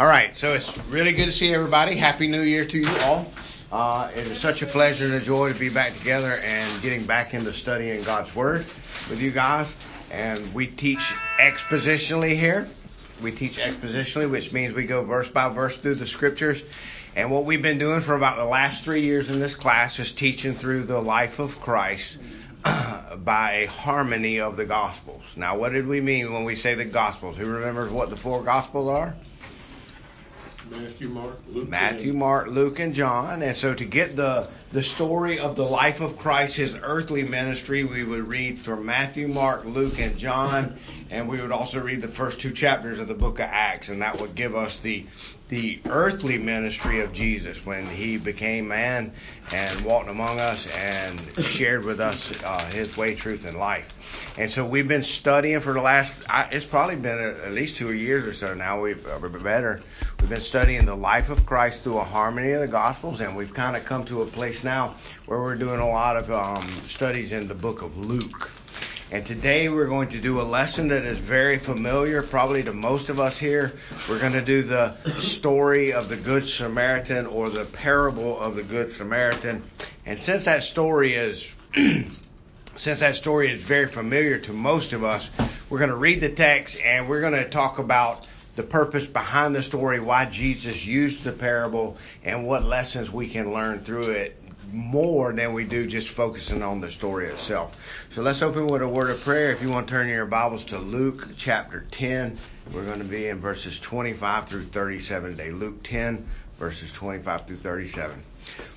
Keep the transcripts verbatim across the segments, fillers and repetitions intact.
All right, so it's really good to see everybody. Happy New Year to you all. Uh, it is such a pleasure and a joy to be back together and getting back into studying God's Word with you guys. And we teach expositionally here. We teach expositionally, which means we go verse by verse through the Scriptures. And what we've been doing for about the last three years in this class is teaching through the life of Christ by a harmony of the Gospels. Now, what did we mean when we say the Gospels? Who remembers what the four Gospels are? Matthew, Mark, Luke, Matthew, Mark, Luke, and John. And so to get the, the story of the life of Christ, his earthly ministry, we would read from Matthew, Mark, Luke, and John. And we would also read the first two chapters of the book of Acts. And that would give us the, the earthly ministry of Jesus when he became man and walked among us and shared with us uh, his way, truth, and life. And so we've been studying for the last, I, it's probably been a, at least two years or so now. We've uh, better. We've been studying the life of Christ through a harmony of the Gospels, and we've kind of come to a place now where we're doing a lot of um, studies in the book of Luke. And today we're going to do a lesson that is very familiar probably to most of us here. We're going to do the story of the Good Samaritan, or the parable of the Good Samaritan. And since that story is since that story is very familiar to most of us, we're going to read the text and we're going to talk about the purpose behind the story, why Jesus used the parable, and what lessons we can learn through it more than we do just focusing on the story itself. So let's open with a word of prayer. If you want to turn your Bibles to Luke chapter ten, we're going to be in verses twenty-five through thirty-seven today. Luke ten, verses twenty-five through thirty-seven.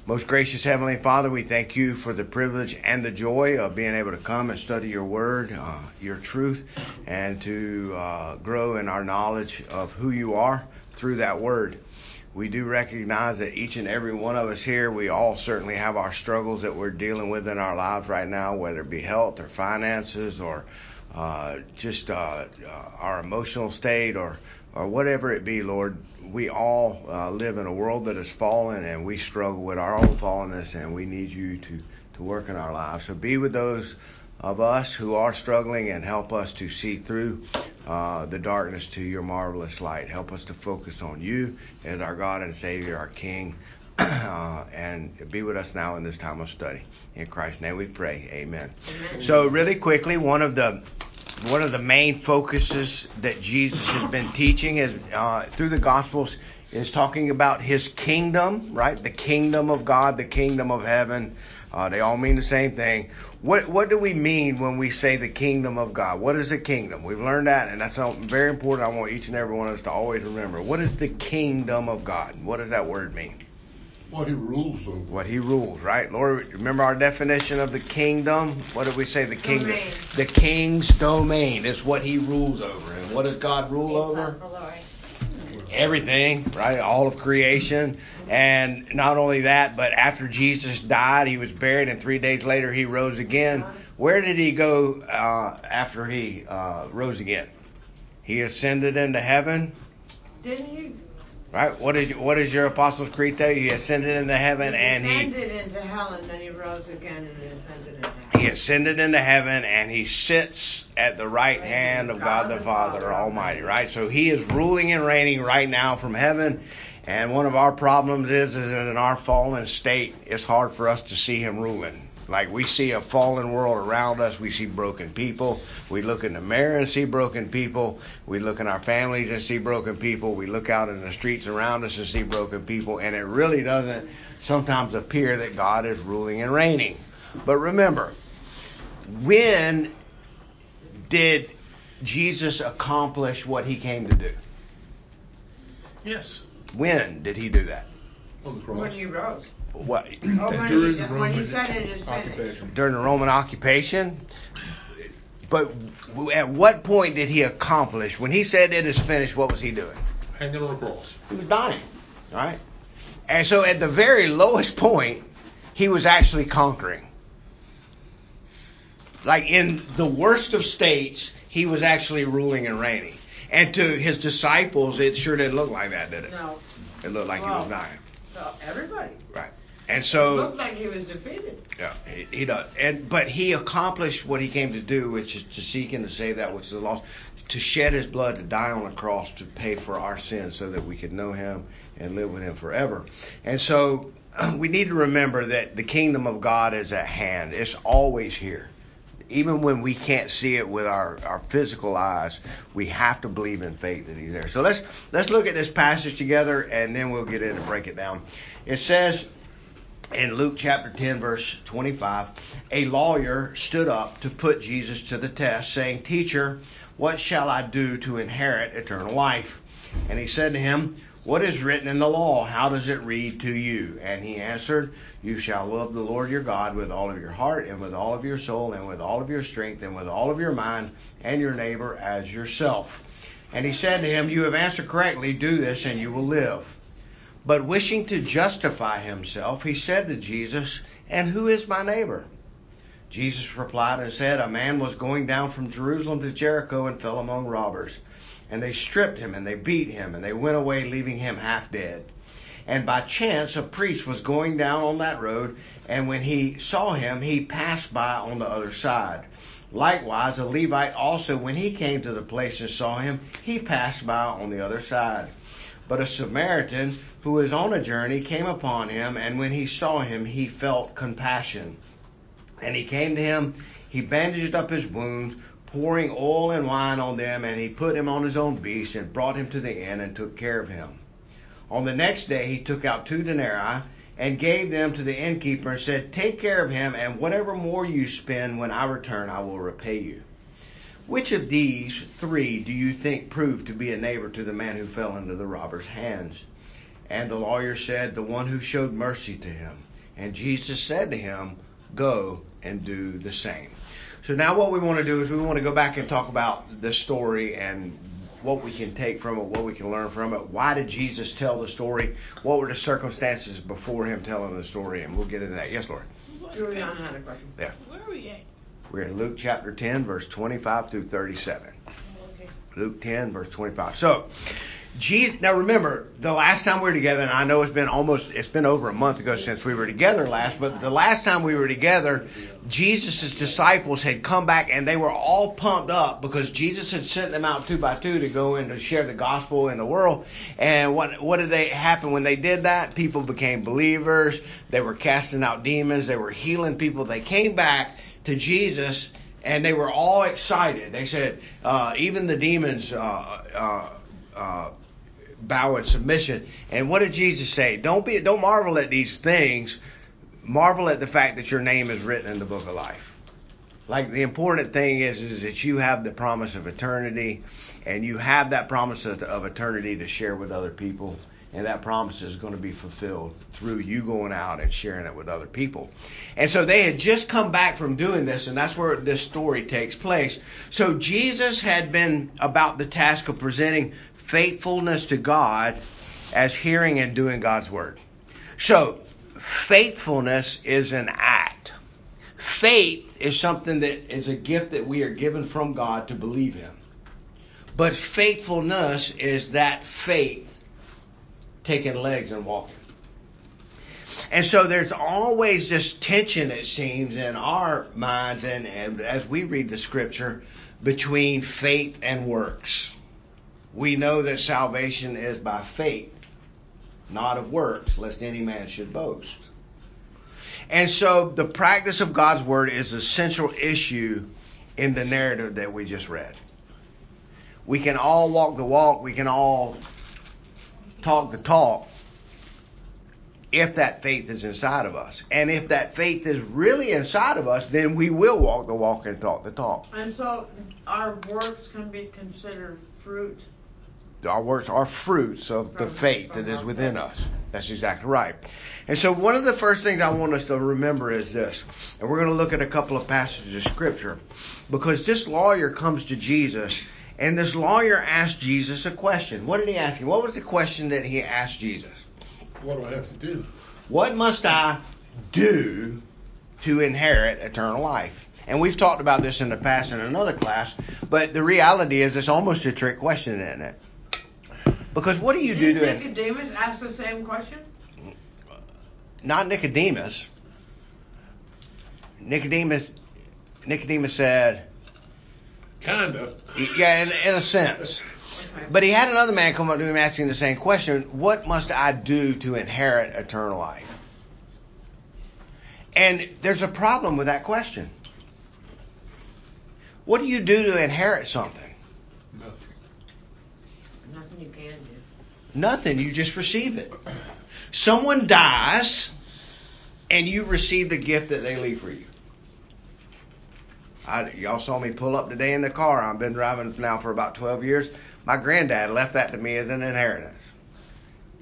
Most gracious Heavenly Father, we thank you for the privilege and the joy of being able to come and study your word, uh, your truth, and to uh, grow in our knowledge of who you are through that word. We do recognize that each and every one of us here, we all certainly have our struggles that we're dealing with in our lives right now, whether it be health or finances or uh, just uh, our emotional state or or whatever it be, Lord. We all uh, live in a world that is fallen, and we struggle with our own fallenness, and we need you to, to work in our lives. So be with those of us who are struggling and help us to see through uh, the darkness to your marvelous light. Help us to focus on you as our God and Savior, our King, Uh, and be with us now in this time of study. In Christ's name we pray. Amen. Amen. So really quickly, one of the one of the main focuses that Jesus has been teaching is uh, through the Gospels is talking about his kingdom, right? The kingdom of God, the kingdom of heaven. Uh, they all mean the same thing. What what do we mean when we say the kingdom of God? What is a kingdom? We've learned that, and that's very important. I want each and every one of us to always remember. What is the kingdom of God? What does that word mean? What he rules over. What he rules, right? Lord, remember our definition of the kingdom? What did we say the kingdom? Domain. The king's domain is what he rules over. And what does God rule over? Everything, right? All of creation. And not only that, but after Jesus died, he was buried, and three days later he rose again. Where did he go uh, after he uh, rose again? He ascended into heaven. Didn't he? Right? What is what is your Apostles Creed tell you? He ascended into heaven he and he ascended into hell, and then he rose again and ascended into heaven. He ascended into heaven and he sits at the right and hand of God, God the Father, Father Almighty, right? So he is ruling and reigning right now from heaven. And one of our problems is, is that in our fallen state, it's hard for us to see him ruling. Like, we see a fallen world around us. We see broken people. We look in the mirror and see broken people. We look in our families and see broken people. We look out in the streets around us and see broken people. And it really doesn't sometimes appear that God is ruling and reigning. But remember, when did Jesus accomplish what he came to do? Yes. When did he do that? On the cross. When he rose. What? Oh, when during, he, the when he said it is occupation. During the Roman occupation. But at what point did he accomplish? When he said it is finished, what was he doing? Hanging on a cross. He was dying. All right? And so at the very lowest point, he was actually conquering. Like, in the worst of states, he was actually ruling and reigning. And to his disciples, it sure didn't look like that, did it? No. It looked like well, he was dying. So everybody. Right. And so it looked like he was defeated. Yeah, he, he does. And but he accomplished what he came to do, which is to seek and to save that which is lost, to shed his blood, to die on the cross, to pay for our sins, so that we could know him and live with him forever. And so we need to remember that the kingdom of God is at hand. It's always here. Even when we can't see it with our, our physical eyes, we have to believe in faith that he's there. So let's let's look at this passage together, and then we'll get in and break it down. It says in Luke chapter ten, verse twenty-five, a lawyer stood up to put Jesus to the test, saying, "Teacher, what shall I do to inherit eternal life?" And he said to him, "What is written in the law? How does it read to you?" And he answered, "You shall love the Lord your God with all of your heart, and with all of your soul, and with all of your strength, and with all of your mind, and your neighbor as yourself." And he said to him, "You have answered correctly. Do this, and you will live." But wishing to justify himself, he said to Jesus, "And who is my neighbor?" Jesus replied and said, "A man was going down from Jerusalem to Jericho and fell among robbers. And they stripped him, and they beat him, and they went away, leaving him half dead. And by chance, a priest was going down on that road, and when he saw him, he passed by on the other side. Likewise, a Levite also, when he came to the place and saw him, he passed by on the other side. But a Samaritan, who was on a journey, came upon him, and when he saw him, he felt compassion. And he came to him, he bandaged up his wounds, pouring oil and wine on them, and he put him on his own beast and brought him to the inn and took care of him. On the next day he took out two denarii and gave them to the innkeeper and said, 'Take care of him, and whatever more you spend when I return, I will repay you.' Which of these three do you think proved to be a neighbor to the man who fell into the robber's hands?" And the lawyer said, "The one who showed mercy to him." And Jesus said to him, "Go and do the same." So now what we want to do is we want to go back and talk about the story and what we can take from it, what we can learn from it. Why did Jesus tell the story? What were the circumstances before him telling the story? And we'll get into that. Yes, Lord. Juliana had a question. Yeah. Where are we at? We're in Luke chapter ten, verse twenty-five through thirty-seven. Oh, okay. Luke ten, verse twenty-five. So, Jesus, now remember, the last time we were together, and I know it's been almost, it's been over a month ago since we were together last, but the last time we were together, Jesus' disciples had come back and they were all pumped up because Jesus had sent them out two by two to go and to share the gospel in the world. And what what did they happen when they did that? People became believers. They were casting out demons. They were healing people. They came back to Jesus and they were all excited. They said, uh, even the demons, uh, uh, uh, bow and submission. And what did Jesus say? Don't be, don't marvel at these things. Marvel at the fact that your name is written in the book of life. Like, the important thing is, is that you have the promise of eternity, and you have that promise of, of eternity to share with other people. And that promise is going to be fulfilled through you going out and sharing it with other people. And so they had just come back from doing this, and that's where this story takes place. So Jesus had been about the task of presenting faithfulness to God as hearing and doing God's word. So faithfulness is an act. Faith is something that is a gift that we are given from God to believe him. But faithfulness is that faith taking legs and walking. And so there's always this tension, it seems, in our minds and, and as we read the scripture, between faith and works. We know that salvation is by faith, not of works, lest any man should boast. And so the practice of God's word is a central issue in the narrative that we just read. We can all walk the walk, we can all talk the talk, if that faith is inside of us. And if that faith is really inside of us, then we will walk the walk and talk the talk. And so our works can be considered fruit. Our works are fruits of from, the faith that is within us. That's exactly right. And so one of the first things I want us to remember is this. And we're going to look at a couple of passages of Scripture. Because this lawyer comes to Jesus, and this lawyer asked Jesus a question. What did he ask him? What was the question that he asked Jesus? What do I have to do? What must I do to inherit eternal life? And we've talked about this in the past in another class, but the reality is it's almost a trick question, isn't it? Because what do you do to... Did Nicodemus ask the same question? not Nicodemus. Nicodemus, Nicodemus said, kind of. Yeah, in, in a sense. But he had another man come up to him asking the same question, what must I do to inherit eternal life? And there's a problem with that question. What do you do to inherit something? Nothing. Nothing you can do. Nothing. You just receive it. Someone dies, and you received a gift that they leave for you. I, y'all saw me pull up today in the car. I've been driving now for about twelve years. My granddad left that to me as an inheritance,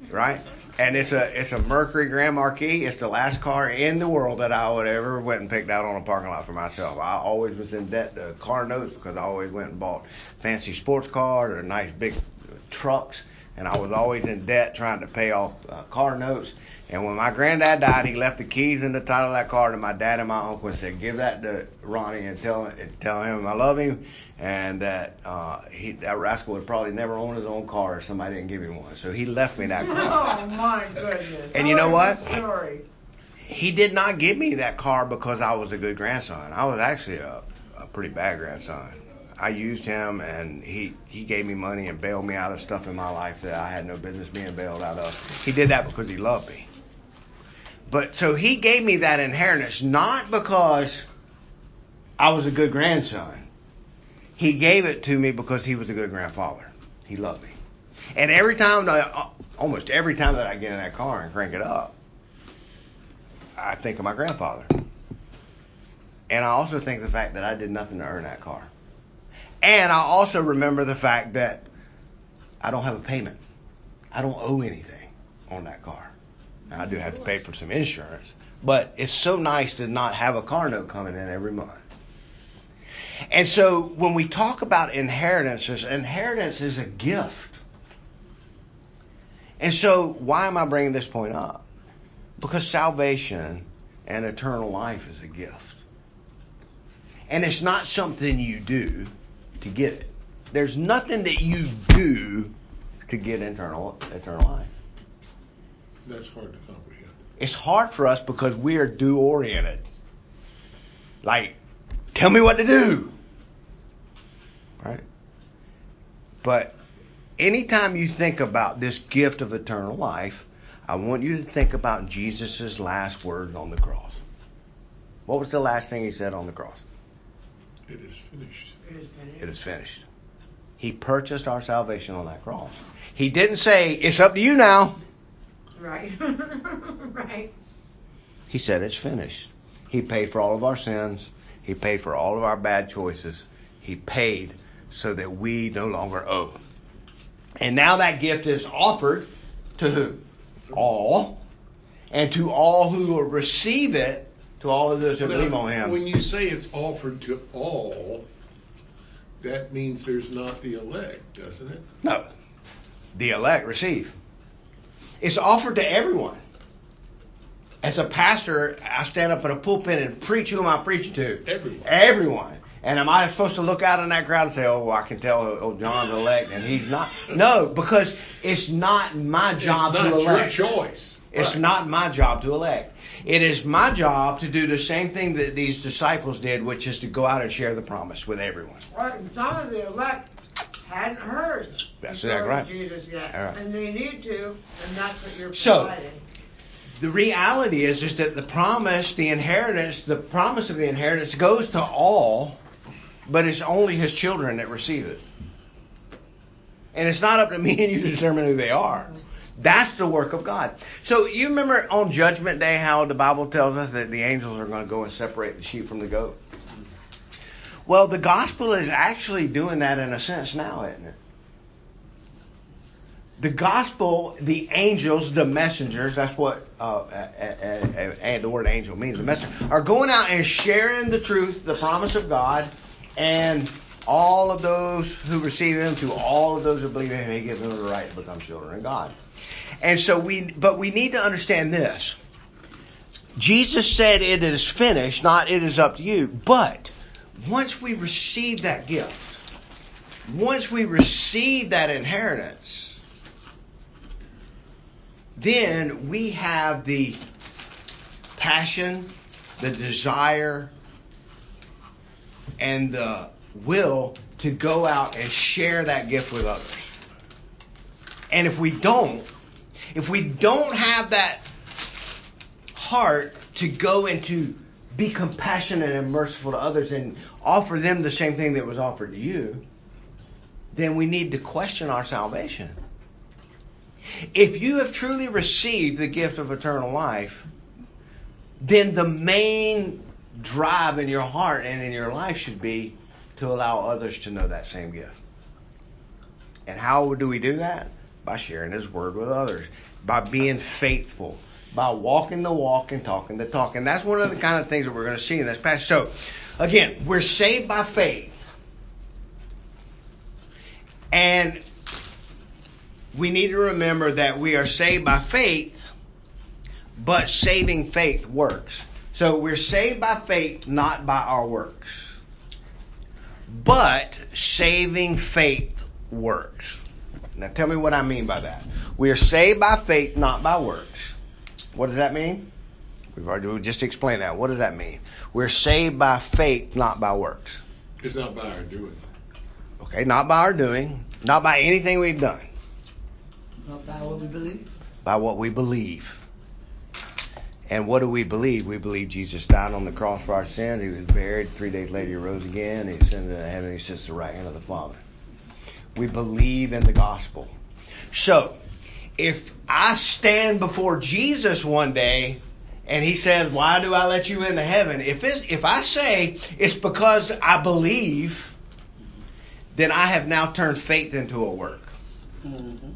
right? And it's a it's a Mercury Grand Marquis. It's the last car in the world that I would ever went and picked out on a parking lot for myself. I always was in debt to car notes because I always went and bought fancy sports cars or nice big trucks, and I was always in debt trying to pay off uh, car notes. And when my granddad died, he left the keys and the title of that car to my dad and my uncle and said, give that to Ronnie and tell tell him I love him and that uh, he, that rascal would probably never own his own car if somebody didn't give him one. So he left me that car. Oh, my goodness. And you know what? Story. He did not give me that car because I was a good grandson. I was actually a, a pretty bad grandson. I used him, and he, he gave me money and bailed me out of stuff in my life that I had no business being bailed out of. He did that because he loved me. But so he gave me that inheritance, not because I was a good grandson. He gave it to me because he was a good grandfather. He loved me. And every time, that, almost every time that I get in that car and crank it up, I think of my grandfather. And I also think the fact that I did nothing to earn that car. And I also remember the fact that I don't have a payment. I don't owe anything on that car. I do have to pay for some insurance, but it's so nice to not have a car note coming in every month. And so when we talk about inheritances, inheritance is a gift. And so why am I bringing this point up? Because salvation and eternal life is a gift. And it's not something you do to get it. There's nothing that you do to get eternal, eternal life. That's hard to comprehend. It's hard for us because we are do-oriented. Like, tell me what to do. Right? But anytime you think about this gift of eternal life, I want you to think about Jesus' last words on the cross. What was the last thing he said on the cross? It is finished. It is finished. It is finished. He purchased our salvation on that cross. He didn't say, it's up to you now. Right. Right. He said it's finished. He paid for all of our sins. He paid for all of our bad choices. He paid so that we no longer owe. And now that gift is offered to who? All. And to all who will receive it, to all of those who now, believe on him. When you say it's offered to all, that means there's not the elect, doesn't it? No. The elect receive. It's offered to everyone. As a pastor, I stand up in a pulpit and preach. Who am I preaching to? Everyone. Everyone. And am I supposed to look out in that crowd and say, oh, I can tell old John's elect and he's not? No, because it's not my job to elect. It's not your choice. It's not my job to elect. It is my job to do the same thing that these disciples did, which is to go out and share the promise with everyone. Right. And some of the elect hadn't heard. That's exactly right. Jesus yet. All right. And they need to, and that's what you're providing. So, the reality is, is that the promise, the inheritance, the promise of the inheritance goes to all, but it's only his children that receive it. And it's not up to me and you to determine who they are. That's the work of God. So, you remember on Judgment Day how the Bible tells us that the angels are going to go and separate the sheep from the goat? Well, the gospel is actually doing that in a sense now, isn't it? The gospel, the angels, the messengers, that's what uh, uh, uh, uh, the word angel means, the messenger, are going out and sharing the truth, the promise of God, and all of those who receive him, to all of those who believe in him, he gives them the right to become children of God. And so we, but we need to understand this. Jesus said it is finished, not it is up to you, but once we receive that gift, once we receive that inheritance, then we have the passion, the desire, and the will to go out and share that gift with others. And if we don't, if we don't have that heart to go and to be compassionate and merciful to others and offer them the same thing that was offered to you, then we need to question our salvation. If you have truly received the gift of eternal life, then the main drive in your heart and in your life should be to allow others to know that same gift. And how do we do that? By sharing His word with others, by being faithful, by walking the walk and talking the talk. And that's one of the kind of things that we're going to see in this passage. So, again, we're saved by faith. And we need to remember that we are saved by faith, but saving faith works. So we're saved by faith, not by our works. But saving faith works. Now tell me what I mean by that. We are saved by faith, not by works. What does that mean? We've already just explained that. What does that mean? We're saved by faith, not by works. It's not by our doing. Okay, not by our doing, not by anything we've done. Not by what we believe. By what we believe. And what do we believe? We believe Jesus died on the cross for our sins. He was buried. Three days later, He rose again. He ascended into heaven. He sits at the right hand of the Father. We believe in the gospel. So, if I stand before Jesus one day and He says, "Why do I let you into heaven?" If it's, if I say it's because I believe, then I have now turned faith into a work. Mm-hmm.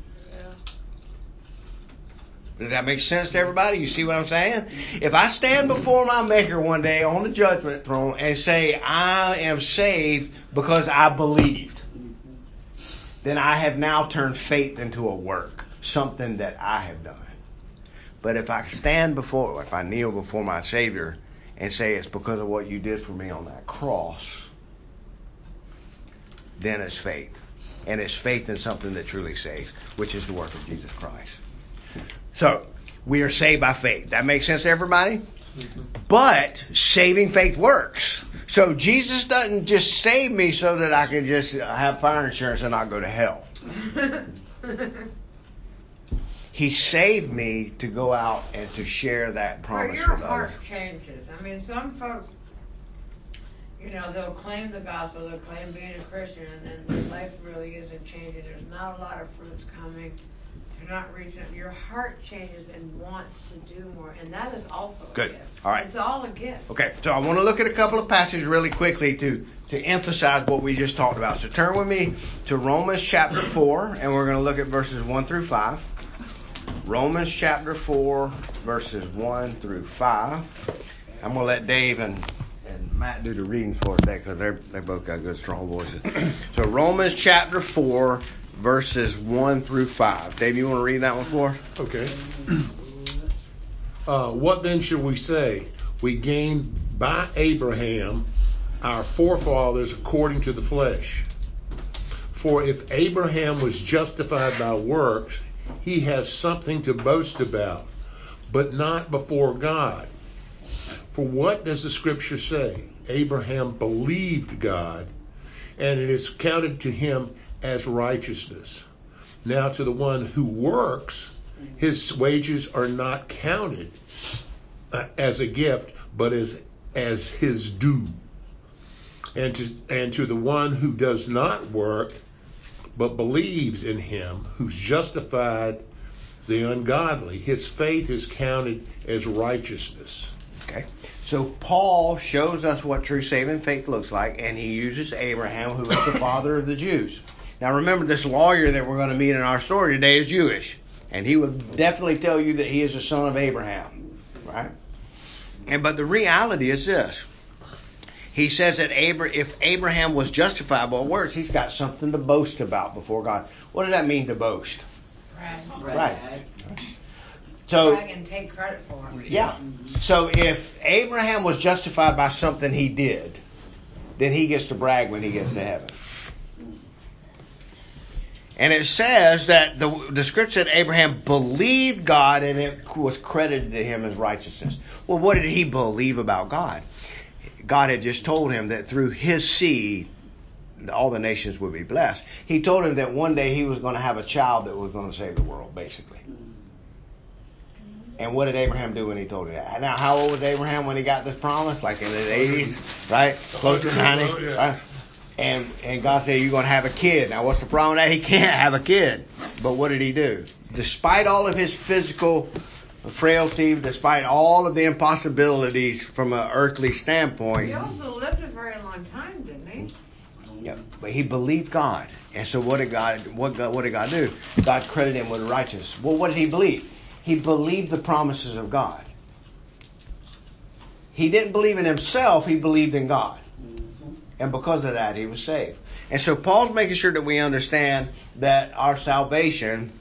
Does that make sense to everybody? You see what I'm saying? If I stand before my Maker one day on the judgment throne and say, "I am saved because I believed," then I have now turned faith into a work, something that I have done. But if I stand before, if I kneel before my Savior and say it's because of what you did for me on that cross, then it's faith. And it's faith in something that truly saves, which is the work of Jesus Christ. So, we are saved by faith. That makes sense to everybody? Mm-hmm. But saving faith works. So, Jesus doesn't just save me so that I can just have fire insurance and not go to hell. He saved me to go out and to share that promise with others. Your heart changes. I mean, some folks, you know, they'll claim the gospel, they'll claim being a Christian, and their life really isn't changing. There's not a lot of fruits coming. You're not reaching up. Your heart changes and wants to do more. And that is also a Good. gift. All right. It's all a gift. Okay. So I want to look at a couple of passages really quickly to, to emphasize what we just talked about. So turn with me to Romans chapter four, and we're going to look at verses one through five. Romans chapter four, verses one through five. I'm going to let Dave and, and Matt do the readings for us today because they both got good, strong voices. So Romans chapter four, verses one through five. Dave, you want to read that one for us? Okay. Uh, what then should we say? We gained by Abraham our forefathers according to the flesh. For if Abraham was justified by works, he has something to boast about, but not before God. For what does the scripture say? Abraham believed God, and it is counted to him as righteousness. Now to the one who works, his wages are not counted uh, as a gift, but as as his due. And to and to the one who does not work, but believes in Him who's justified the ungodly, his faith is counted as righteousness. Okay. So Paul shows us what true saving faith looks like, and he uses Abraham, who is the father of the Jews. Now remember, this lawyer that we're going to meet in our story today is Jewish. And he would definitely tell you that he is a son of Abraham. Right? And but the reality is this. He says that Abra- if Abraham was justified by works, he's got something to boast about before God. What does that mean, to boast? Right. Right. right. So I can take credit for it. Yeah. So if Abraham was justified by something he did, then he gets to brag when he gets to heaven. And it says that the, the scripture said Abraham believed God and it was credited to him as righteousness. Well, what did he believe about God? God had just told him that through his seed, all the nations would be blessed. He told him that one day he was going to have a child that was going to save the world, basically. And what did Abraham do when he told him that? Now, how old was Abraham when he got this promise? Like in his eighties, right? Close to ninety, right? And and God said, you're going to have a kid. Now, what's the problem with that? He can't have a kid. But what did he do? Despite all of his physical frailty, despite all of the impossibilities from an earthly standpoint. He also lived a very long time, didn't he? Yeah, but he believed God. And so what did God, what God, what did God do? God credited him with righteousness. Well, what did he believe? He believed the promises of God. He didn't believe in himself. He believed in God. And because of that, he was saved. And so Paul's making sure that we understand that our salvation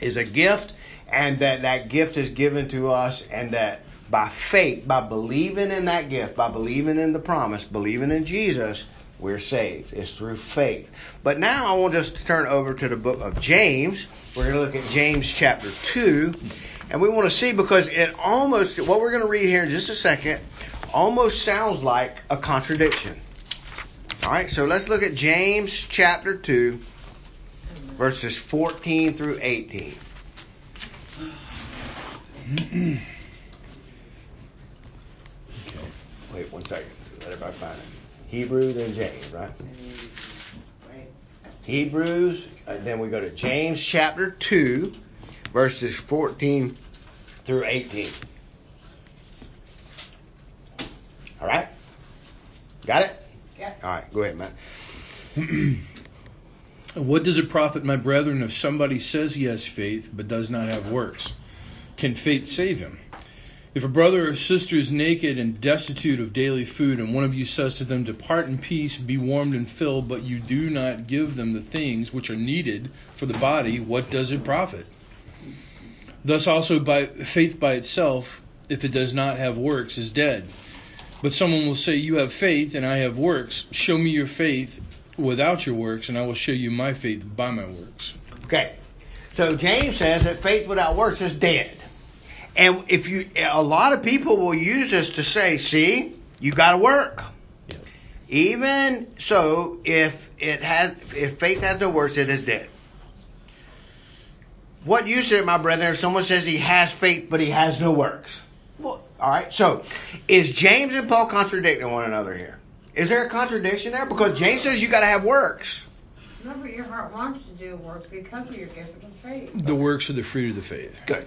is a gift and that that gift is given to us and that by faith, by believing in that gift, by believing in the promise, believing in Jesus, we're saved. It's through faith. But now I want us to turn over to the book of James. We're going to look at James chapter two. And we want to see because it almost, what we're going to read here in just a second, almost sounds like a contradiction. All right, so let's look at James chapter two, verses fourteen through eighteen. Okay. Wait one second. Let everybody find it. Hebrews and James, right? right. Hebrews, and then we go to James chapter two, verses fourteen through eighteen. All right? Got it? Yeah. All right, go ahead, man. What does it profit, my brethren, if somebody says he has faith but does not have works? Can faith save him? If a brother or sister is naked and destitute of daily food, and one of you says to them, depart in peace, be warmed and filled, but you do not give them the things which are needed for the body, what does it profit? Thus also by faith by itself, if it does not have works, is dead. But someone will say, you have faith and I have works. Show me your faith without your works, and I will show you my faith by my works. Okay. So James says that faith without works is dead. And if you, a lot of people will use this to say, see, you got to work. Yeah. Even so, if it has, if faith has no works, it is dead. What use is it, my brethren, if someone says he has faith but he has no works? Well, all right, so is James and Paul contradicting one another here? Is there a contradiction there? Because James says you got to have works. No, but your heart wants to do works because of your gift of faith. The works are the fruit of the faith. Good.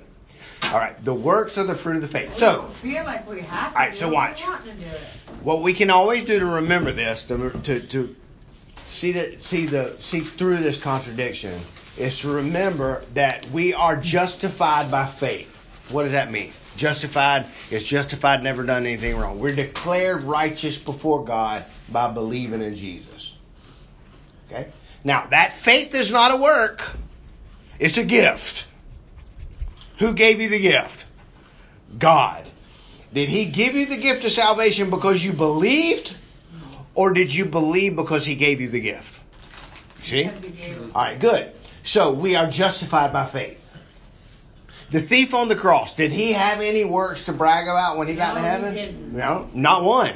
All right, the works are the fruit of the faith. So, well, feel like we have to all right, do so watch. To do it. What we can always do to remember this, to to, to see the, see the see through this contradiction, is to remember that we are justified by faith. What does that mean? Justified is justified, never done anything wrong. We're declared righteous before God by believing in Jesus. Okay? Now, that faith is not a work. It's a gift. Who gave you the gift? God. Did he give you the gift of salvation because you believed? Or did you believe because he gave you the gift? See? All right, good. So, we are justified by faith. The thief on the cross, did he have any works to brag about when he no, got to heaven? He didn't. No, not one.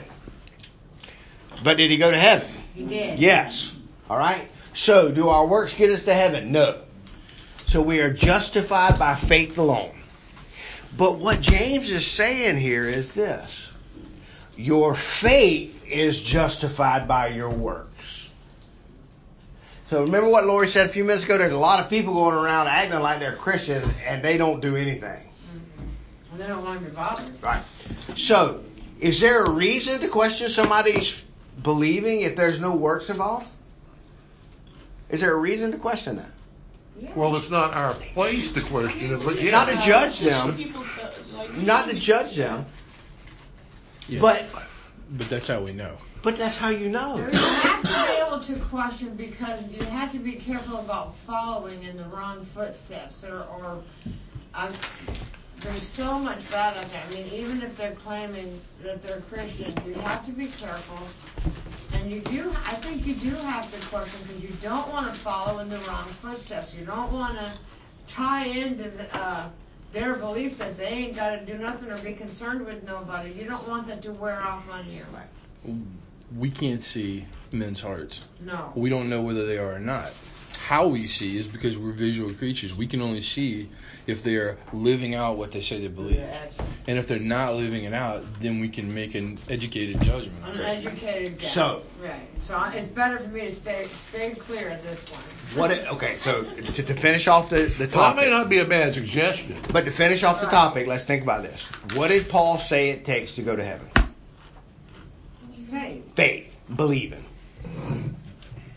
But did he go to heaven? He did. Yes. All right. So do our works get us to heaven? No. So we are justified by faith alone. But what James is saying here is this. Your faith is justified by your works. So remember what Lori said a few minutes ago? There's a lot of people going around acting like they're Christians and they don't do anything. Mm-hmm. And they don't want to be bothered. Right. So, is there a reason to question somebody's believing if there's no works involved? Is there a reason to question that? Yeah. Well, it's not our place to question it, but yeah. Not to judge them. Not to judge them. Yeah. But... But that's how we know. But that's how you know. You have to be able to question because you have to be careful about following in the wrong footsteps. Or, or um, there's so much bad out there. I mean, even if they're claiming that they're Christians, you have to be careful. and you do, I think you do have to question, because you don't want to follow in the wrong footsteps. You don't want to tie into the, uh, their belief that they ain't got to do nothing or be concerned with nobody. You don't want that to wear off on you. We can't see men's hearts. No. We don't know whether they are or not. How we see is because we're visual creatures. We can only see if they're living out what they say they believe. Yes. And if they're not living it out, then we can make an educated judgment. An educated guess. So, right. So it's better for me to stay stay clear at this point. What? It, okay, so to, to finish off the, the topic. Well, that may not be a bad suggestion. But to finish off the topic, let's think about this. What did Paul say it takes to go to heaven? Faith. Faith. Believing.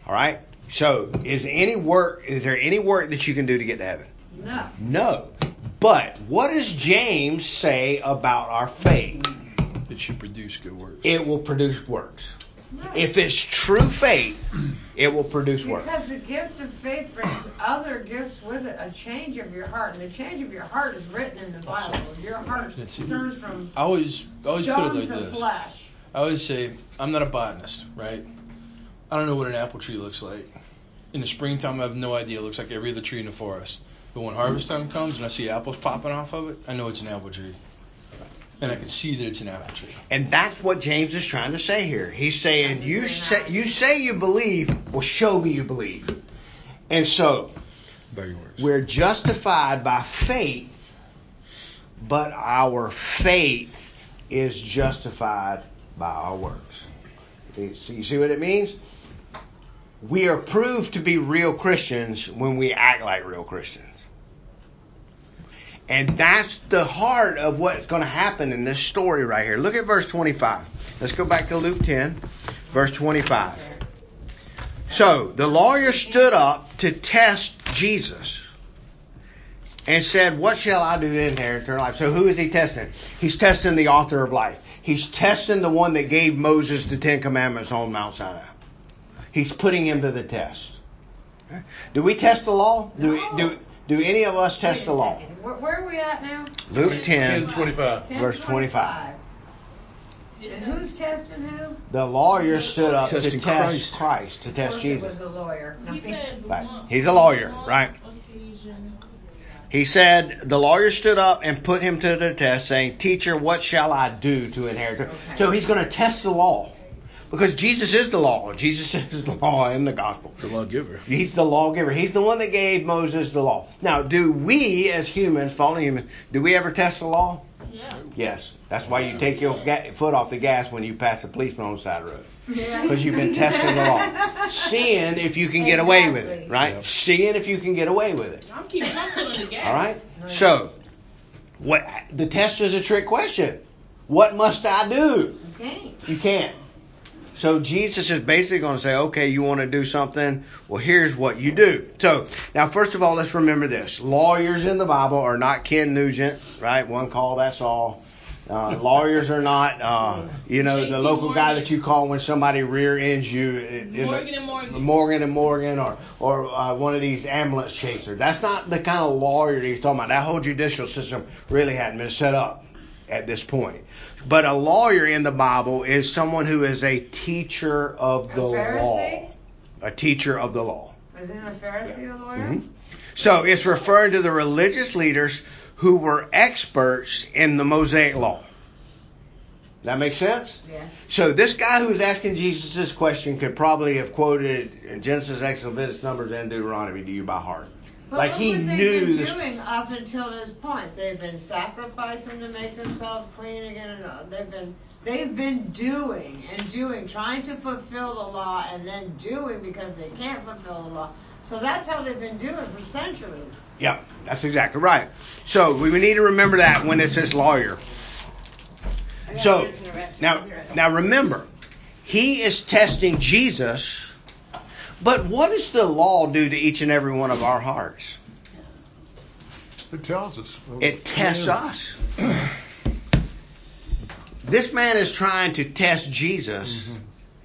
All right? So, is any work? Is there any work that you can do to get to heaven? No. No. But what does James say about our faith? It should produce good works. It will produce works. No. If it's true faith, it will produce because works. Because the gift of faith brings other gifts with it, a change of your heart. And the change of your heart is written in the Bible. Your heart turns from I always, I always stone put it like to this. Flesh. I always say, I'm not a botanist, right? I don't know what an apple tree looks like. In the springtime, I have no idea. It looks like every other tree in the forest. But when harvest time comes and I see apples popping off of it, I know it's an apple tree. And I can see that it's an apple tree. And that's what James is trying to say here. He's saying, you say you say you believe, well, show me you believe. And so, we're justified by faith, but our faith is justified by our works. You see what it means? We are proved to be real Christians when we act like real Christians. And that's the heart of what's going to happen in this story right here. Look at verse twenty-five. Let's go back to Luke ten, verse twenty-five. So, the lawyer stood up to test Jesus and said, what shall I do to inherit eternal life? So, who is he testing? He's testing the author of life. He's testing the one that gave Moses the Ten Commandments on Mount Sinai. He's putting him to the test. Do we test the law? Do no. we, do do any of us test the law? Where, where are we at now? Luke ten, ten twenty-five. Verse twenty-five. And who's testing who? The lawyer stood up testing to Christ. test Christ, to test Jesus. He was a lawyer. He said, right. He's a lawyer, right? He said, the lawyer stood up and put him to the test, saying, teacher, what shall I do to inherit? Okay. So he's going to test the law. Because Jesus is the law. Jesus is the law in the gospel. The lawgiver. He's the lawgiver. He's the one that gave Moses the law. Now, do we as humans, fallen humans, do we ever test the law? Yeah. Yes. That's why you take your ga- foot off the gas when you pass a policeman on the side of the road. Because yeah. you've been testing the law. Seeing if you can get away with it, right? Yeah. Seeing if you can get away with it. I'm keeping my foot on the gas. All right? So, what? The test is a trick question. What must I do? Okay. You can't. So Jesus is basically going to say, okay, you want to do something? Well, here's what you do. So, now first of all, let's remember this. Lawyers in the Bible are not Ken Nugent, right? One call, that's all. Uh, lawyers are not, uh, you know, the local guy that you call when somebody rear ends you. In Morgan and Morgan. Morgan and Morgan or, or uh, one of these ambulance chasers. That's not the kind of lawyer he's talking about. That whole judicial system really hadn't been set up at this point. But a lawyer in the Bible is someone who is a teacher of the law. A teacher of the law. Isn't a Pharisee yeah. a lawyer? Mm-hmm. So it's referring to the religious leaders who were experts in the Mosaic law. That makes sense? Yeah. So this guy who was asking Jesus this question could probably have quoted Genesis, Exodus, Numbers, and Deuteronomy to you by heart. But like he what knew been this doing up until this point. They've been sacrificing to make themselves clean again and all. They've been they've been doing and doing, trying to fulfill the law and then doing because they can't fulfill the law. So that's how they've been doing for centuries. Yeah, that's exactly right. So we need to remember that when it says lawyer. So now now remember, he is testing Jesus. But what does the law do to each and every one of our hearts? It tells us. It tests yeah. us. This man is trying to test Jesus, mm-hmm.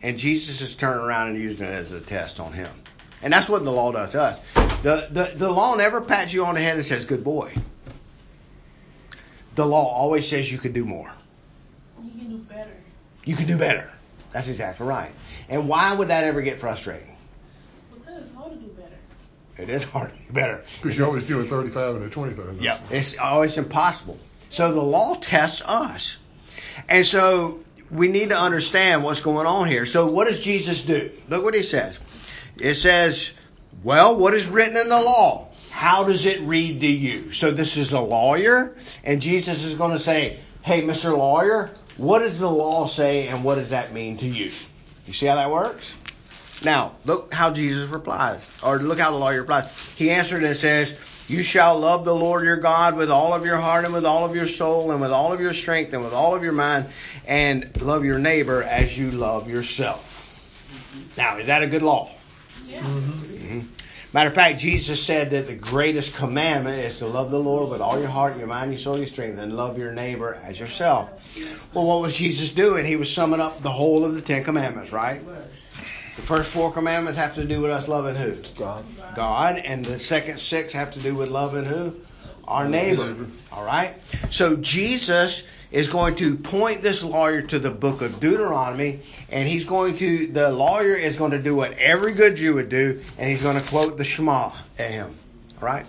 and Jesus is turning around and using it as a test on him. And that's what the law does to us. The, the, the law never pats you on the head and says, good boy. The law always says you could do more. You can do better. You can do better. That's exactly right. And why would that ever get frustrating? Because it's hard to do better. It is hard to do better. Because you're always doing thirty-five and a twenty-five. Yeah, it's always impossible. So the law tests us. And so we need to understand what's going on here. So what does Jesus do? Look what he says. It says, well, what is written in the law? How does it read to you? So this is a lawyer, and Jesus is going to say, hey, Mister Lawyer, what does the law say, and what does that mean to you? You see how that works? Now, look how Jesus replies, or look how the lawyer replies. He answered and says, you shall love the Lord your God with all of your heart and with all of your soul and with all of your strength and with all of your mind, and love your neighbor as you love yourself. Mm-hmm. Now, is that a good law? Yeah. Mm-hmm. Matter of fact, Jesus said that the greatest commandment is to love the Lord with all your heart, your mind, your soul, your strength, and love your neighbor as yourself. Well, what was Jesus doing? He was summing up the whole of the Ten Commandments, right? The first four commandments have to do with us loving who? God. God. And the second six have to do with loving who? Our neighbor. All right? So Jesus is going to point this lawyer to the book of Deuteronomy, and he's going to, the lawyer is going to do what every good Jew would do, and he's going to quote the Shema at him. All right?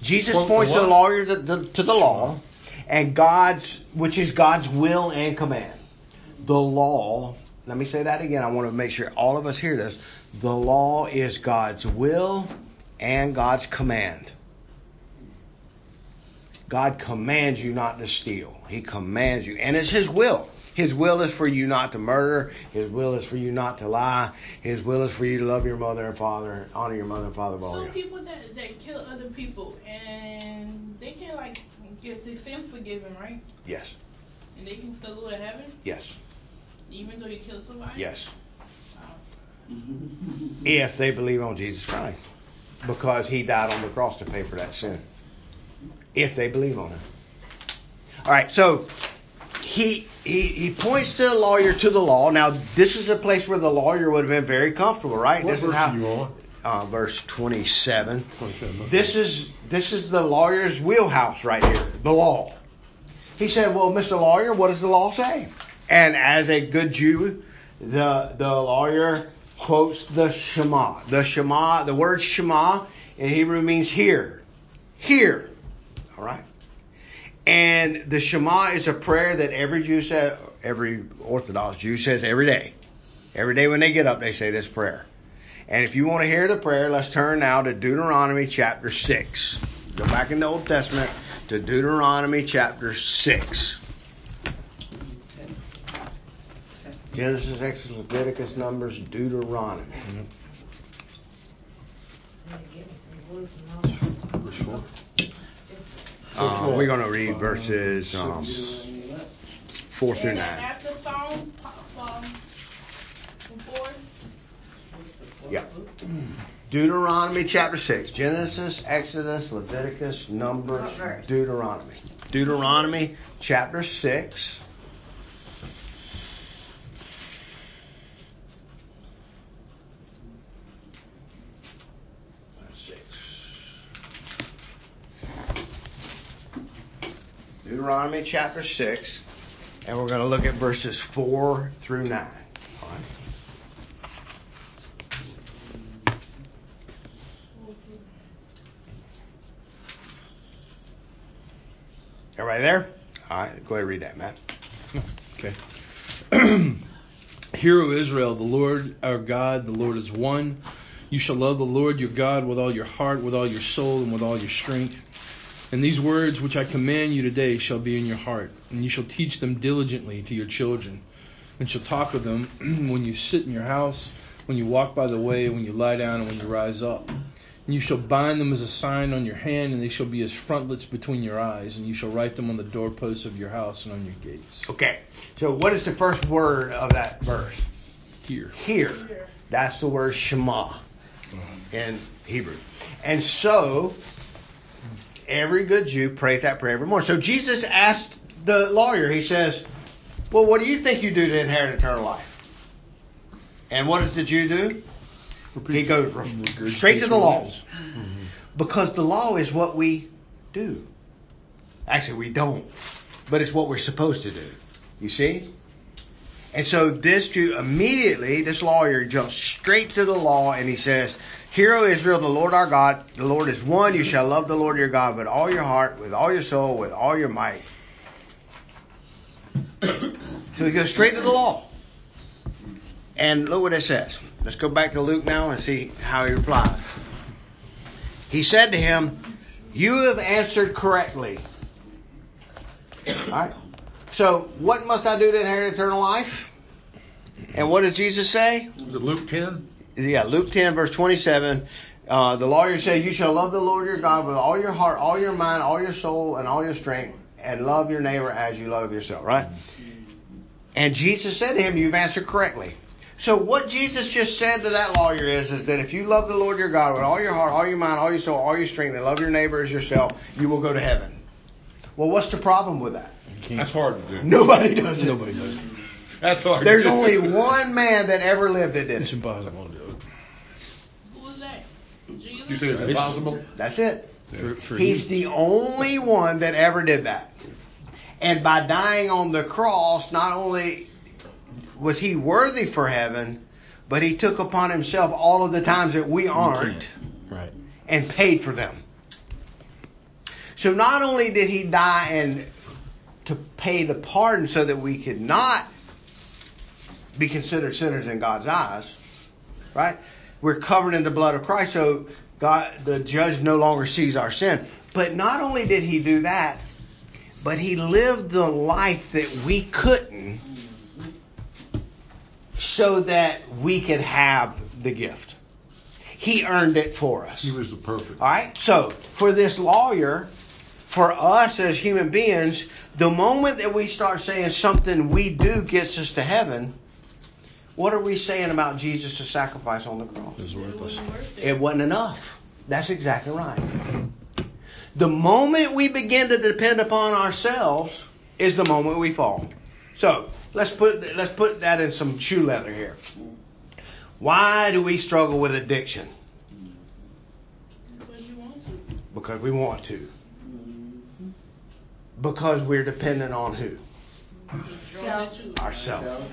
Jesus quote points the, the lawyer to, to, to the law, and God's, which is God's will and command. The law. Let me say that again. I want to make sure all of us hear this. The law is God's will and God's command. God commands you not to steal. He commands you. And it's His will. His will is for you not to murder. His will is for you not to lie. His will is for you to love your mother and father, honor your mother and father. Some you. people that, that kill other people, and they can't, like, get their sins forgiven, right? Yes. And they can still go to heaven? Yes. Even though you killed somebody? Yes. Wow. If they believe on Jesus Christ. Because He died on the cross to pay for that sin. If they believe on Him. All right, so he, he he points the lawyer to the law. Now, this is the place where the lawyer would have been very comfortable, right? What this verse is how, are you on? Uh, verse twenty-seven. twenty-seven okay. This is this is the lawyer's wheelhouse right here, the law. He said, well, Mister Lawyer, what does the law say? And as a good Jew, the the lawyer quotes the Shema. The Shema, the word Shema in Hebrew means hear. Hear. All right? And the Shema is a prayer that every Jew says, every Orthodox Jew says every day. Every day when they get up, they say this prayer. And if you want to hear the prayer, let's turn now to Deuteronomy chapter six. Go back in the Old Testament to Deuteronomy chapter six. Genesis, Exodus, Leviticus, Numbers, Deuteronomy. Mm-hmm. Verse four. Uh, we're going to read verses um, four through nine. After Psalm four. Yeah. Deuteronomy chapter six. Genesis, Exodus, Leviticus, Numbers, Deuteronomy. Deuteronomy chapter six. Deuteronomy chapter six, and we're going to look at verses four through nine. All right. Everybody there? All right, go ahead and read that, Matt. Okay. Hear, O Israel, the Lord our God, the Lord is one. You shall love the Lord your God with all your heart, with all your soul, and with all your strength. And these words which I command you today shall be in your heart, and you shall teach them diligently to your children, and shall talk of them when you sit in your house, when you walk by the way, when you lie down, and when you rise up. And you shall bind them as a sign on your hand, and they shall be as frontlets between your eyes, and you shall write them on the doorposts of your house and on your gates. Okay, so what is the first word of that verse? Hear. Hear. That's the word Shema uh-huh. in Hebrew. And so every good Jew prays that prayer every morning. So Jesus asked the lawyer, he says, well, what do you think you do to inherit eternal life? And what does the Jew do? He goes straight to the laws. Because the law is what we do. Actually, we don't. But it's what we're supposed to do. You see? And so this Jew immediately, this lawyer, jumps straight to the law and he says, "Hear, O Israel, the Lord our God, the Lord is one. You shall love the Lord your God with all your heart, with all your soul, with all your might." So he goes straight to the law. And look what it says. Let's go back to Luke now and see how he replies. He said to him, "You have answered correctly." All right. So, what must I do to inherit eternal life? And what does Jesus say? Was it Luke ten? Yeah, Luke ten, verse twenty-seven. Uh, the lawyer says, "You shall love the Lord your God with all your heart, all your mind, all your soul, and all your strength, and love your neighbor as you love yourself," right? And Jesus said to him, "You've answered correctly." So what Jesus just said to that lawyer is, is that if you love the Lord your God with all your heart, all your mind, all your soul, all your strength, and love your neighbor as yourself, you will go to heaven. Well, what's the problem with that? That's hard to do. Nobody does it. Nobody does it. That's hard There's to do. There's only one man that ever lived that did it. It's impossible to do it. Who is that? Jesus? You think it's impossible? That's it. For, for He's the only one that ever did that. And by dying on the cross, not only was he worthy for heaven, but he took upon himself all of the times that we aren't, right, and paid for them. So not only did he die and to pay the pardon so that we could not be considered sinners in God's eyes, right? We're covered in the blood of Christ, so God, the judge, no longer sees our sin. But not only did he do that, but he lived the life that we couldn't, so that we could have the gift. He earned it for us. He was the perfect. All right? So, for this lawyer, for us as human beings, the moment that we start saying something we do gets us to heaven, what are we saying about Jesus' sacrifice on the cross? It was worthless. It wasn't worth it. It wasn't enough. That's exactly right. The moment we begin to depend upon ourselves is the moment we fall. So, Let's put let's put that in some shoe leather here. Why do we struggle with addiction? Because you want to. Because we want to. Because we're dependent on who? Ourselves.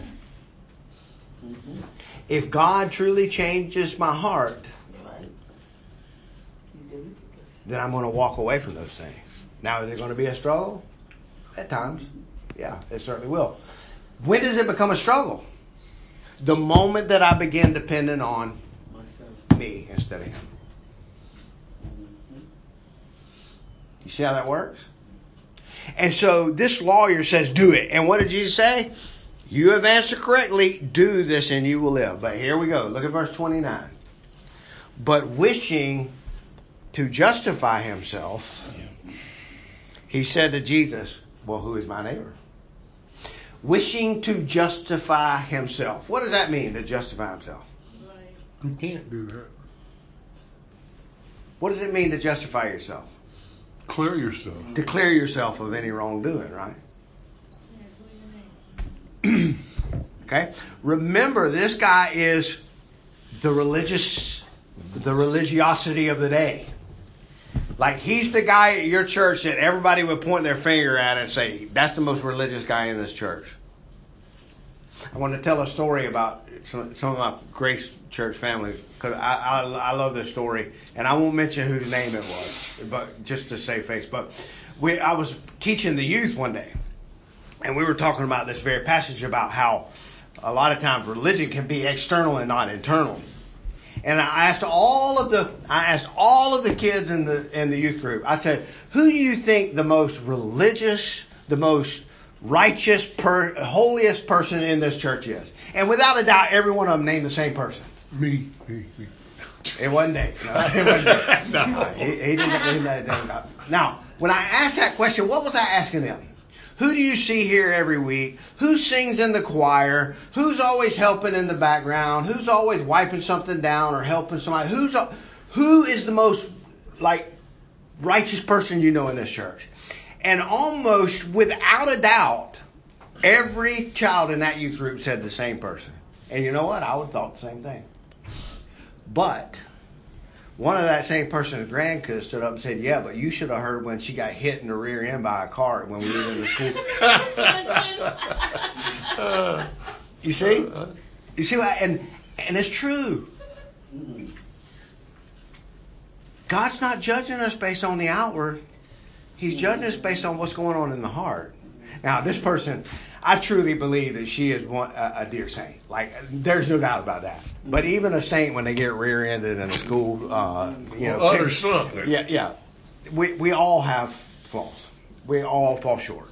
Mm-hmm. If God truly changes my heart, then I'm going to walk away from those things. Now, is it going to be a struggle? At times. Yeah, it certainly will. When does it become a struggle? The moment that I begin depending on myself, me instead of him. You see how that works? And so this lawyer says, "Do it." And what did Jesus say? "You have answered correctly. Do this and you will live." But here we go. Look at verse twenty-nine. But wishing to justify himself, he said to Jesus, "Well, who is my neighbor?" Wishing to justify himself. What does that mean, to justify himself? You can't do that. What does it mean to justify yourself? Clear yourself. To clear yourself of any wrongdoing, right? Okay. Remember, this guy is the religious, the religiosity of the day. Like, he's the guy at your church that everybody would point their finger at and say, "That's the most religious guy in this church." I want to tell a story about some, some of my Grace Church family, because I, I, I love this story. And I won't mention whose name it was, but just to save face. But we, I was teaching the youth one day, and we were talking about this very passage about how a lot of times religion can be external and not internal. And I asked all of the I asked all of the kids in the in the youth group. I said, "Who do you think the most religious, the most righteous, per, holiest person in this church is?" And without a doubt, every one of them named the same person. Me, me, me. It wasn't Dave. No, it wasn't Dave. no. He, he didn't. He didn't now, when I asked that question, what was I asking them? Who do you see here every week? Who sings in the choir? Who's always helping in the background? Who's always wiping something down or helping somebody? Who's who is the most like righteous person you know in this church? And almost without a doubt, every child in that youth group said the same person. And you know what? I would have thought the same thing. But one of that same person's grandkids stood up and said, "Yeah, but you should have heard when she got hit in the rear end by a car when we were in the school." You see? You see what I, and and it's true. God's not judging us based on the outward. He's judging us based on what's going on in the heart. Now, this person, I truly believe that she is one, a, a dear saint. Like, there's no doubt about that. But even a saint, when they get rear-ended in a school, uh, you know, utter something. Yeah, yeah. We we all have flaws. We all fall short,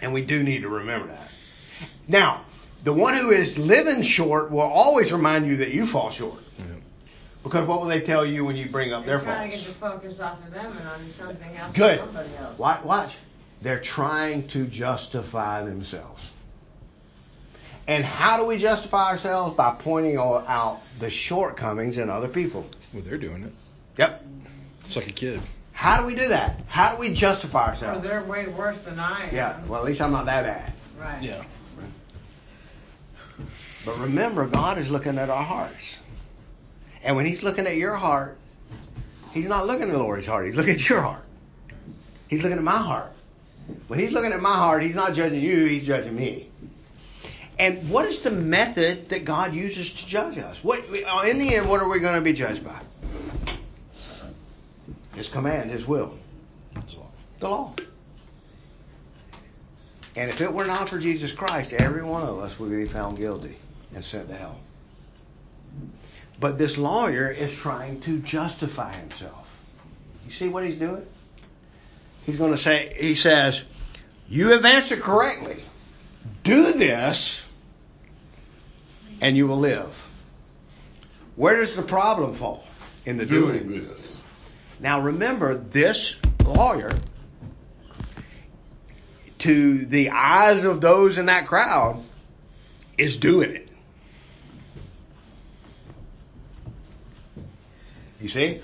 and we do need to remember that. Now, the one who is living short will always remind you that you fall short. Because what will they tell you when you bring up they're their faults? They're trying to get the focus off of them and on something else. Good. Somebody else. Watch, watch. They're trying to justify themselves. And how do we justify ourselves? By pointing out the shortcomings in other people. Well, they're doing it. Yep. It's like a kid. How do we do that? How do we justify ourselves? Well, they're way worse than I am. Yeah. Well, at least I'm not that bad. Right. Yeah. Right. But remember, God is looking at our hearts. And when he's looking at your heart, he's not looking at Lori's heart. He's looking at your heart. He's looking at my heart. When he's looking at my heart, he's not judging you. He's judging me. And what is the method that God uses to judge us? What, in the end, what are we going to be judged by? His command, his will. The law. And if it were not for Jesus Christ, every one of us would be found guilty and sent to hell. But this lawyer is trying to justify himself. You see what he's doing? He's going to say, he says, you have answered correctly. Do this and you will live. Where does the problem fall? In the doing. Doing this. Now remember, this lawyer, to the eyes of those in that crowd, is doing it. You see,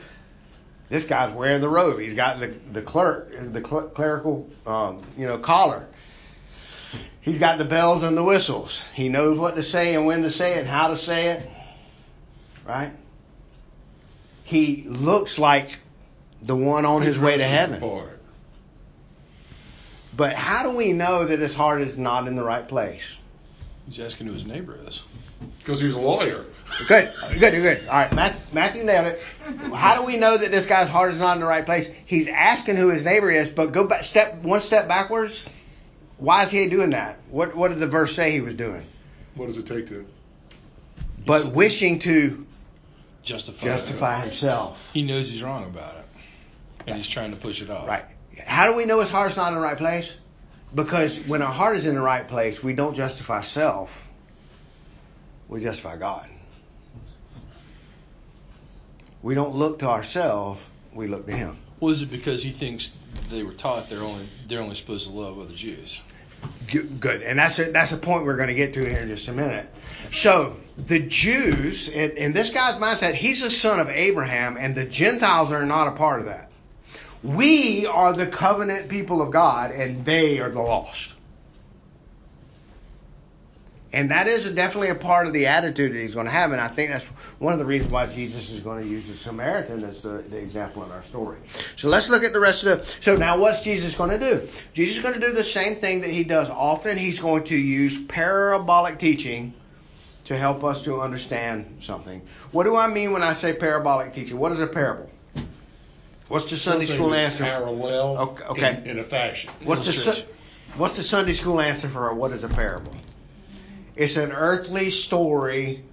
this guy's wearing the robe. He's got the the clerk, the cl- clerical, um, you know, collar. He's got the bells and the whistles. He knows what to say and when to say it, and how to say it. Right? He looks like the one on his way to heaven. But how do we know that his heart is not in the right place? He's asking who his neighbor is. Because he's a lawyer. Good, good, good. All right, Matthew, Matthew nailed it. How do we know that this guy's heart is not in the right place? He's asking who his neighbor is, but go back, step one step backwards. Why is he doing that? What What did the verse say he was doing? What does it take to? But wishing to justify justify himself. He knows he's wrong about it, and right. He's trying to push it off. Right. How do we know his heart's not in the right place? Because when our heart is in the right place, we don't justify self. We justify God. We don't look to ourselves, we look to him. Well, is it because he thinks they were taught they're only they're only supposed to love other Jews? Good. And that's a, that's a point we're going to get to here in just a minute. So the Jews, in, in this guy's mindset, he's a son of Abraham, and the Gentiles are not a part of that. We are the covenant people of God, and they are the lost. And that is definitely a part of the attitude that he's going to have. And I think that's one of the reasons why Jesus is going to use the Samaritan as the, the example in our story. So let's look at the rest of the... So now what's Jesus going to do? Jesus is going to do the same thing that he does often. He's going to use parabolic teaching to help us to understand something. What do I mean when I say parabolic teaching? What is a parable? What's the Sunday something school answer? Parallel okay, okay. In, in a fashion. What's the, su- what's the Sunday school answer for a, what is a parable? It's an earthly story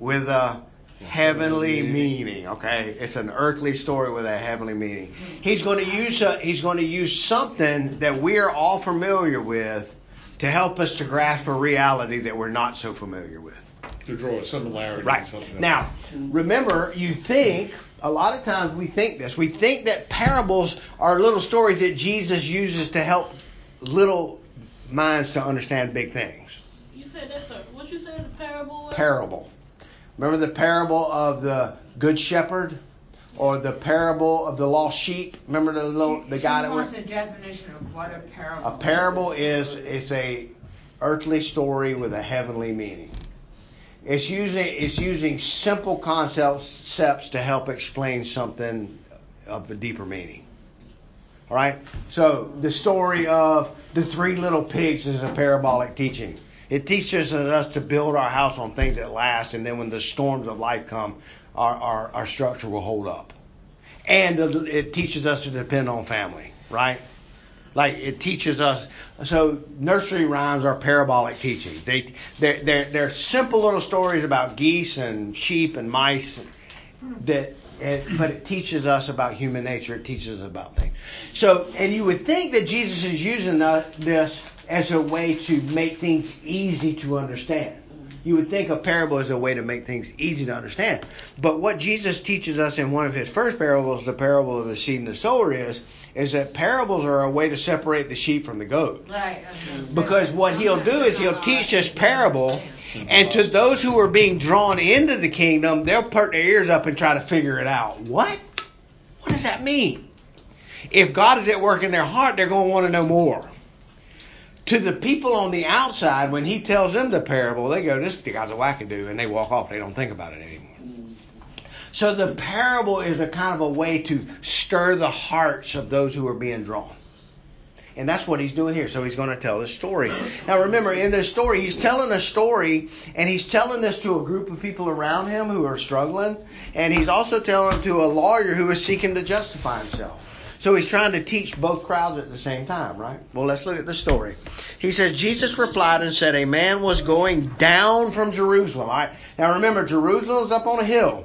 with a heavenly meaning. Okay, it's an earthly story with a heavenly meaning. He's going to use a, he's going to use something that we are all familiar with to help us to grasp a reality that we're not so familiar with. To draw a similarity. Right. To something else. Now, remember, you think a lot of times we think this. We think that parables are little stories that Jesus uses to help little minds to understand big things. That's a, what you said the parable was? Parable. Remember the parable of the good shepherd, or the parable of the lost sheep? Remember the little the she, guy she that went. What's the definition of what a parable? A parable is, is it's a earthly story with a heavenly meaning. It's using it's using simple concepts to help explain something of a deeper meaning. All right. So the story of the three little pigs is a parabolic teaching. It teaches us to build our house on things that last, and then when the storms of life come, our, our, our structure will hold up. And it teaches us to depend on family, right? Like, it teaches us. So nursery rhymes are parabolic teachings. They, they're, they're, they're simple little stories about geese and sheep and mice, that, it, but it teaches us about human nature. It teaches us about things. So, and you would think that Jesus is using this as a way to make things easy to understand. You would think a parable is a way to make things easy to understand. But what Jesus teaches us in one of his first parables, the parable of the seed and the sower, is is that parables are a way to separate the sheep from the goats. Right. Because what he'll do is he'll teach this parable, and to those who are being drawn into the kingdom, they'll perk their ears up and try to figure it out. What? What does that mean? If God is at work in their heart, they're going to want to know more. To the people on the outside, when he tells them the parable, they go, this guy's a wackadoo, and they walk off. They don't think about it anymore. So the parable is a kind of a way to stir the hearts of those who are being drawn. And that's what he's doing here. So he's going to tell this story. Now remember, in this story, he's telling a story, and he's telling this to a group of people around him who are struggling, and he's also telling it to a lawyer who is seeking to justify himself. So he's trying to teach both crowds at the same time, right? Well, let's look at the story. He says, Jesus replied and said, a man was going down from Jerusalem. All right. Now remember, Jerusalem's up on a hill.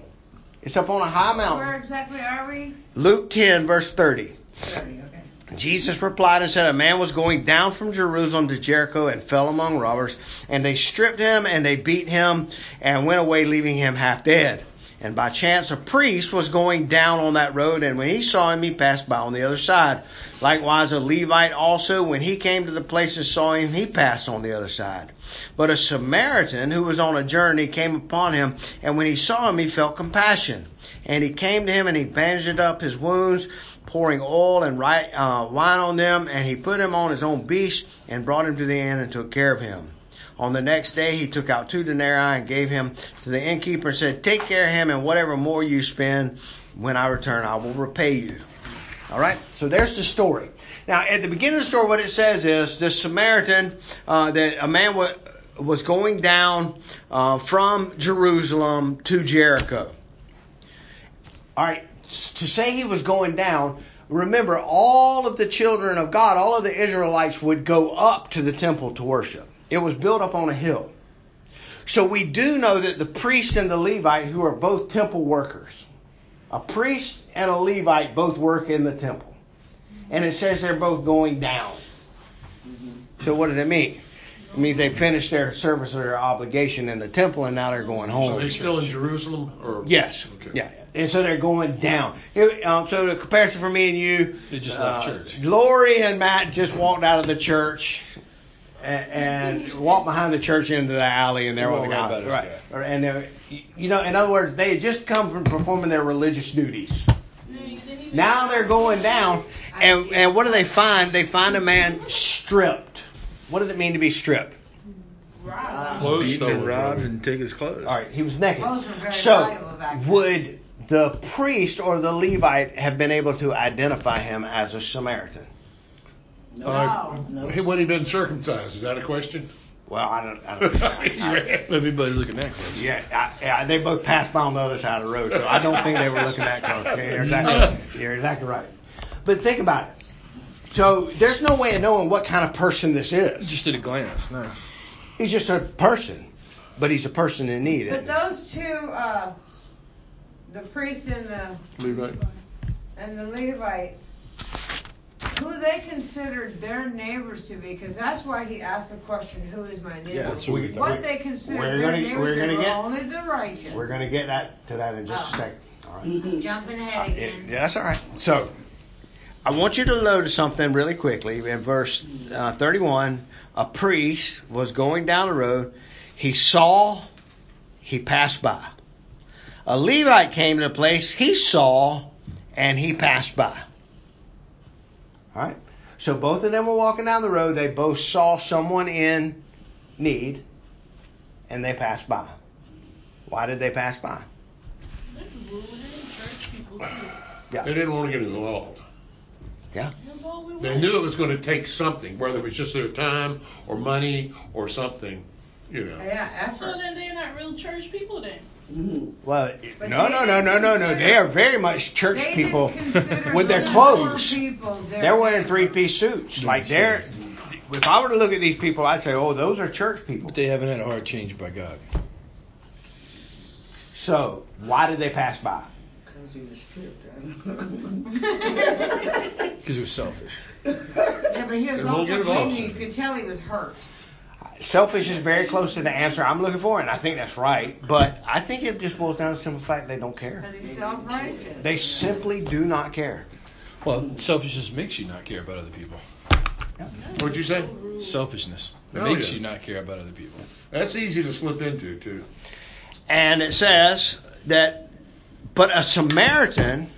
It's up on a high mountain. Where exactly are we? Luke ten, verse thirty. thirty, okay. Jesus replied and said, a man was going down from Jerusalem to Jericho and fell among robbers. And they stripped him and they beat him and went away, leaving him half dead. And by chance, a priest was going down on that road, and when he saw him, he passed by on the other side. Likewise, a Levite also, when he came to the place and saw him, he passed on the other side. But a Samaritan who was on a journey came upon him, and when he saw him, he felt compassion. And he came to him, and he bandaged up his wounds, pouring oil and wine on them, and he put him on his own beast and brought him to the inn and took care of him. On the next day, he took out two denarii and gave him to the innkeeper and said, take care of him, and whatever more you spend, when I return, I will repay you. All right, so there's the story. Now, at the beginning of the story, what it says is this Samaritan, uh, that a man w- was going down uh, from Jerusalem to Jericho. All right, to say he was going down, remember, all of the children of God, all of the Israelites would go up to the temple to worship. It was built up on a hill. So we do know that the priest and the Levite, who are both temple workers, a priest and a Levite both work in the temple. And it says they're both going down. So what does it mean? It means they finished their service or their obligation in the temple, and now they're going home. So they're still in Jerusalem? Or? Yes. Okay. Yeah. And so they're going down. Um, so the comparison for me and you, they just left uh, church. Lori and Matt just walked out of the church. And, and walk behind the church into the alley, and there were the guys. Right. Guy. And they, you know, in other words, they had just come from performing their religious duties. Mm-hmm. Now they're going down, and, and what do they find? They find a man stripped. What does it mean to be stripped? Robbed. Beaten and robbed and take his clothes. All right, he was naked. So would the priest or the Levite have been able to identify him as a Samaritan? No. Uh, no. Would he been circumcised? Is that a question? Well, I don't. I don't I, I, everybody's looking that close. Yeah, I, I, they both passed by on the other side of the road, so I don't think they were looking that close. You're exactly, you're exactly right. But think about it. So there's no way of knowing what kind of person this is. Just at a glance, no. He's just a person, but he's a person in need. But those two, uh, the priest and the Levite, and the Levite. Who they considered their neighbors to be, because that's why he asked the question, who is my neighbor? Yeah, that's what, we, what they considered their neighbors to be, only the righteous. We're going to get that to that in just oh. a second. All right. Mm-hmm. Jumping ahead uh, again. It, yeah, that's all right. So, I want you to notice something really quickly. In verse uh, thirty-one, a priest was going down the road. He saw, he passed by. A Levite came to the place, he saw, and he passed by. All right. So both of them were walking down the road. They both saw someone in need, and they passed by. Why did they pass by? Yeah. They didn't want to get involved. Yeah. They knew it was going to take something, whether it was just their time or money or something. you know. Yeah, absolutely. So then they're not real church people then. Mm-hmm. Well, but no, no, no, no, no, no. They are very much church people with their clothes. People, they're, they're wearing three-piece suits. Like they're. If I were to look at these people, I'd say, "Oh, those are church people." But they haven't had a heart changed by God. So why did they pass by? Because he was stripped. Because he was selfish. Yeah, but he was also you could tell he was hurt. Selfish is very close to the answer I'm looking for, and I think that's right. But I think it just boils down to the simple fact they don't care. They simply do not care. Well, selfishness makes you not care about other people. Yeah. What'd you say? Selfishness oh, makes yeah. you not care about other people. That's easy to slip into, too. And it says that, but a Samaritan,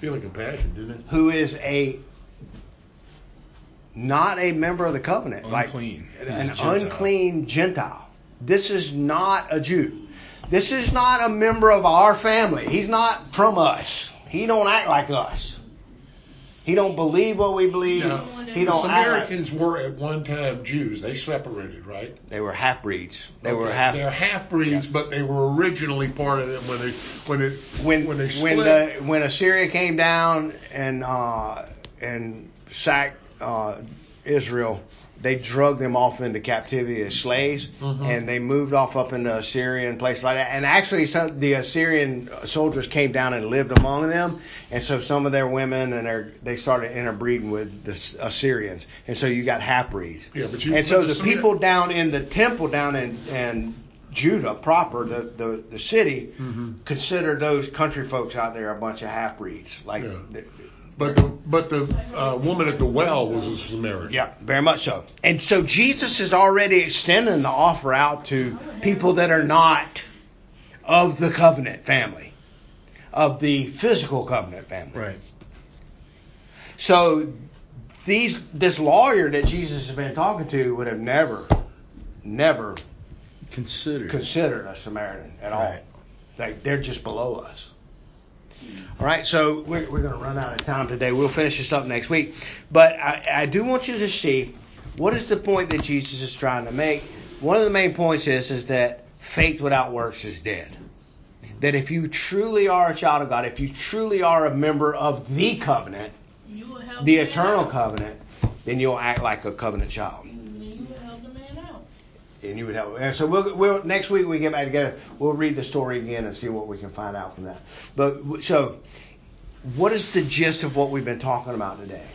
feeling compassion, didn't it? Who is a not a member of the covenant, unclean. Like an Gentile. Unclean Gentile. This is not a Jew. This is not a member of our family. He's not from us. He don't act like us. He don't believe what we believe. No. He don't. The Samaritans act like... were at one time Jews. They separated, right? They were half breeds. They okay. were half. They're half breeds, yeah. But they were originally part of it when they when it when when they split. when, the, when Assyria came down and uh, and sacked uh, Israel. They drugged them off into captivity as slaves, mm-hmm. and they moved off up into Assyria and places like that. And actually, some, the Assyrian soldiers came down and lived among them, and so some of their women and their, they started interbreeding with the Assyrians, and so you got half-breeds. Yeah, but you, and so the Samar- people down in the temple down in, in Judah proper, the, the, the city, mm-hmm. considered those country folks out there a bunch of half-breeds, like. Yeah. The, But the, but the uh, woman at the well was a Samaritan. Yeah, very much so. And so Jesus is already extending the offer out to people that are not of the covenant family, of the physical covenant family. Right. So these this lawyer that Jesus has been talking to would have never, never considered considered a Samaritan at all. Right. Like they're just below us. All right, so we're, we're going to run out of time today. We'll finish this up next week. But I, I do want you to see what is the point that Jesus is trying to make. One of the main points is, is that faith without works is dead. That if you truly are a child of God, if you truly are a member of the covenant, the eternal covenant, then you'll act like a covenant child. And you would help. So we'll, we'll next week we get back together. We'll read the story again and see what we can find out from that. But so, what is the gist of what we've been talking about today?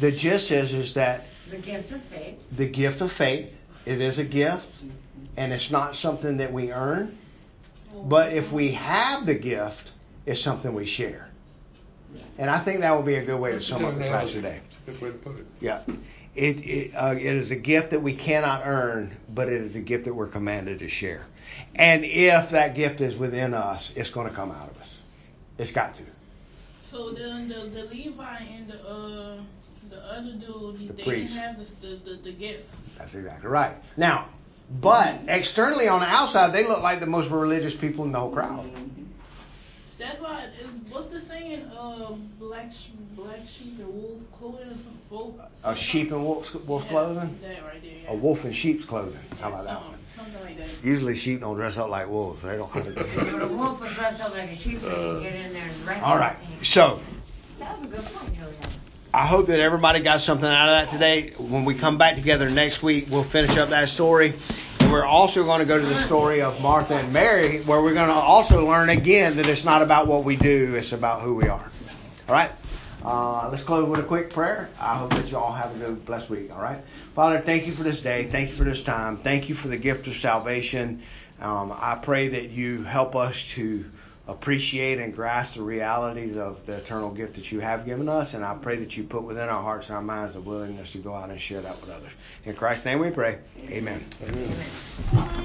The gist is is that the gift of faith. The gift of faith. It is a gift, and it's not something that we earn. But if we have the gift, it's something we share. And I think that would be a good way to sum up the class today. Good way to put it. Yeah. It it, uh, it is a gift that we cannot earn, but it is a gift that we're commanded to share. And if that gift is within us, it's going to come out of us. It's got to. So then the, the Levi and the uh, the other dude, the they priest. Didn't have the, the, the gift. That's exactly right. Now, but externally on the outside, they look like the most religious people in the whole crowd. That's why, what's the saying, uh, black, sh- black sheep and wolf clothing or something? Wolf, something? A sheep and wolf's, wolf's yeah, clothing? That right there, yeah. A wolf in sheep's clothing. Yeah, how about that one? Something like that. Usually sheep don't dress up like wolves. They don't have to do that. But a wolf would dress up like a sheep so uh, you can get in there and wreck all right, thing. So. That was a good point, Joey. I hope that everybody got something out of that today. When we come back together next week, we'll finish up that story. We're also going to go to the story of Martha and Mary, where we're going to also learn again that it's not about what we do, it's about who we are. All right? Uh, let's close with a quick prayer. I hope that you all have a good, blessed week. All right? Father, thank you for this day. Thank you for this time. Thank you for the gift of salvation. Um, I pray that you help us to appreciate and grasp the realities of the eternal gift that you have given us, and I pray that you put within our hearts and our minds the willingness to go out and share that with others. In Christ's name we pray. Amen. Amen. Amen.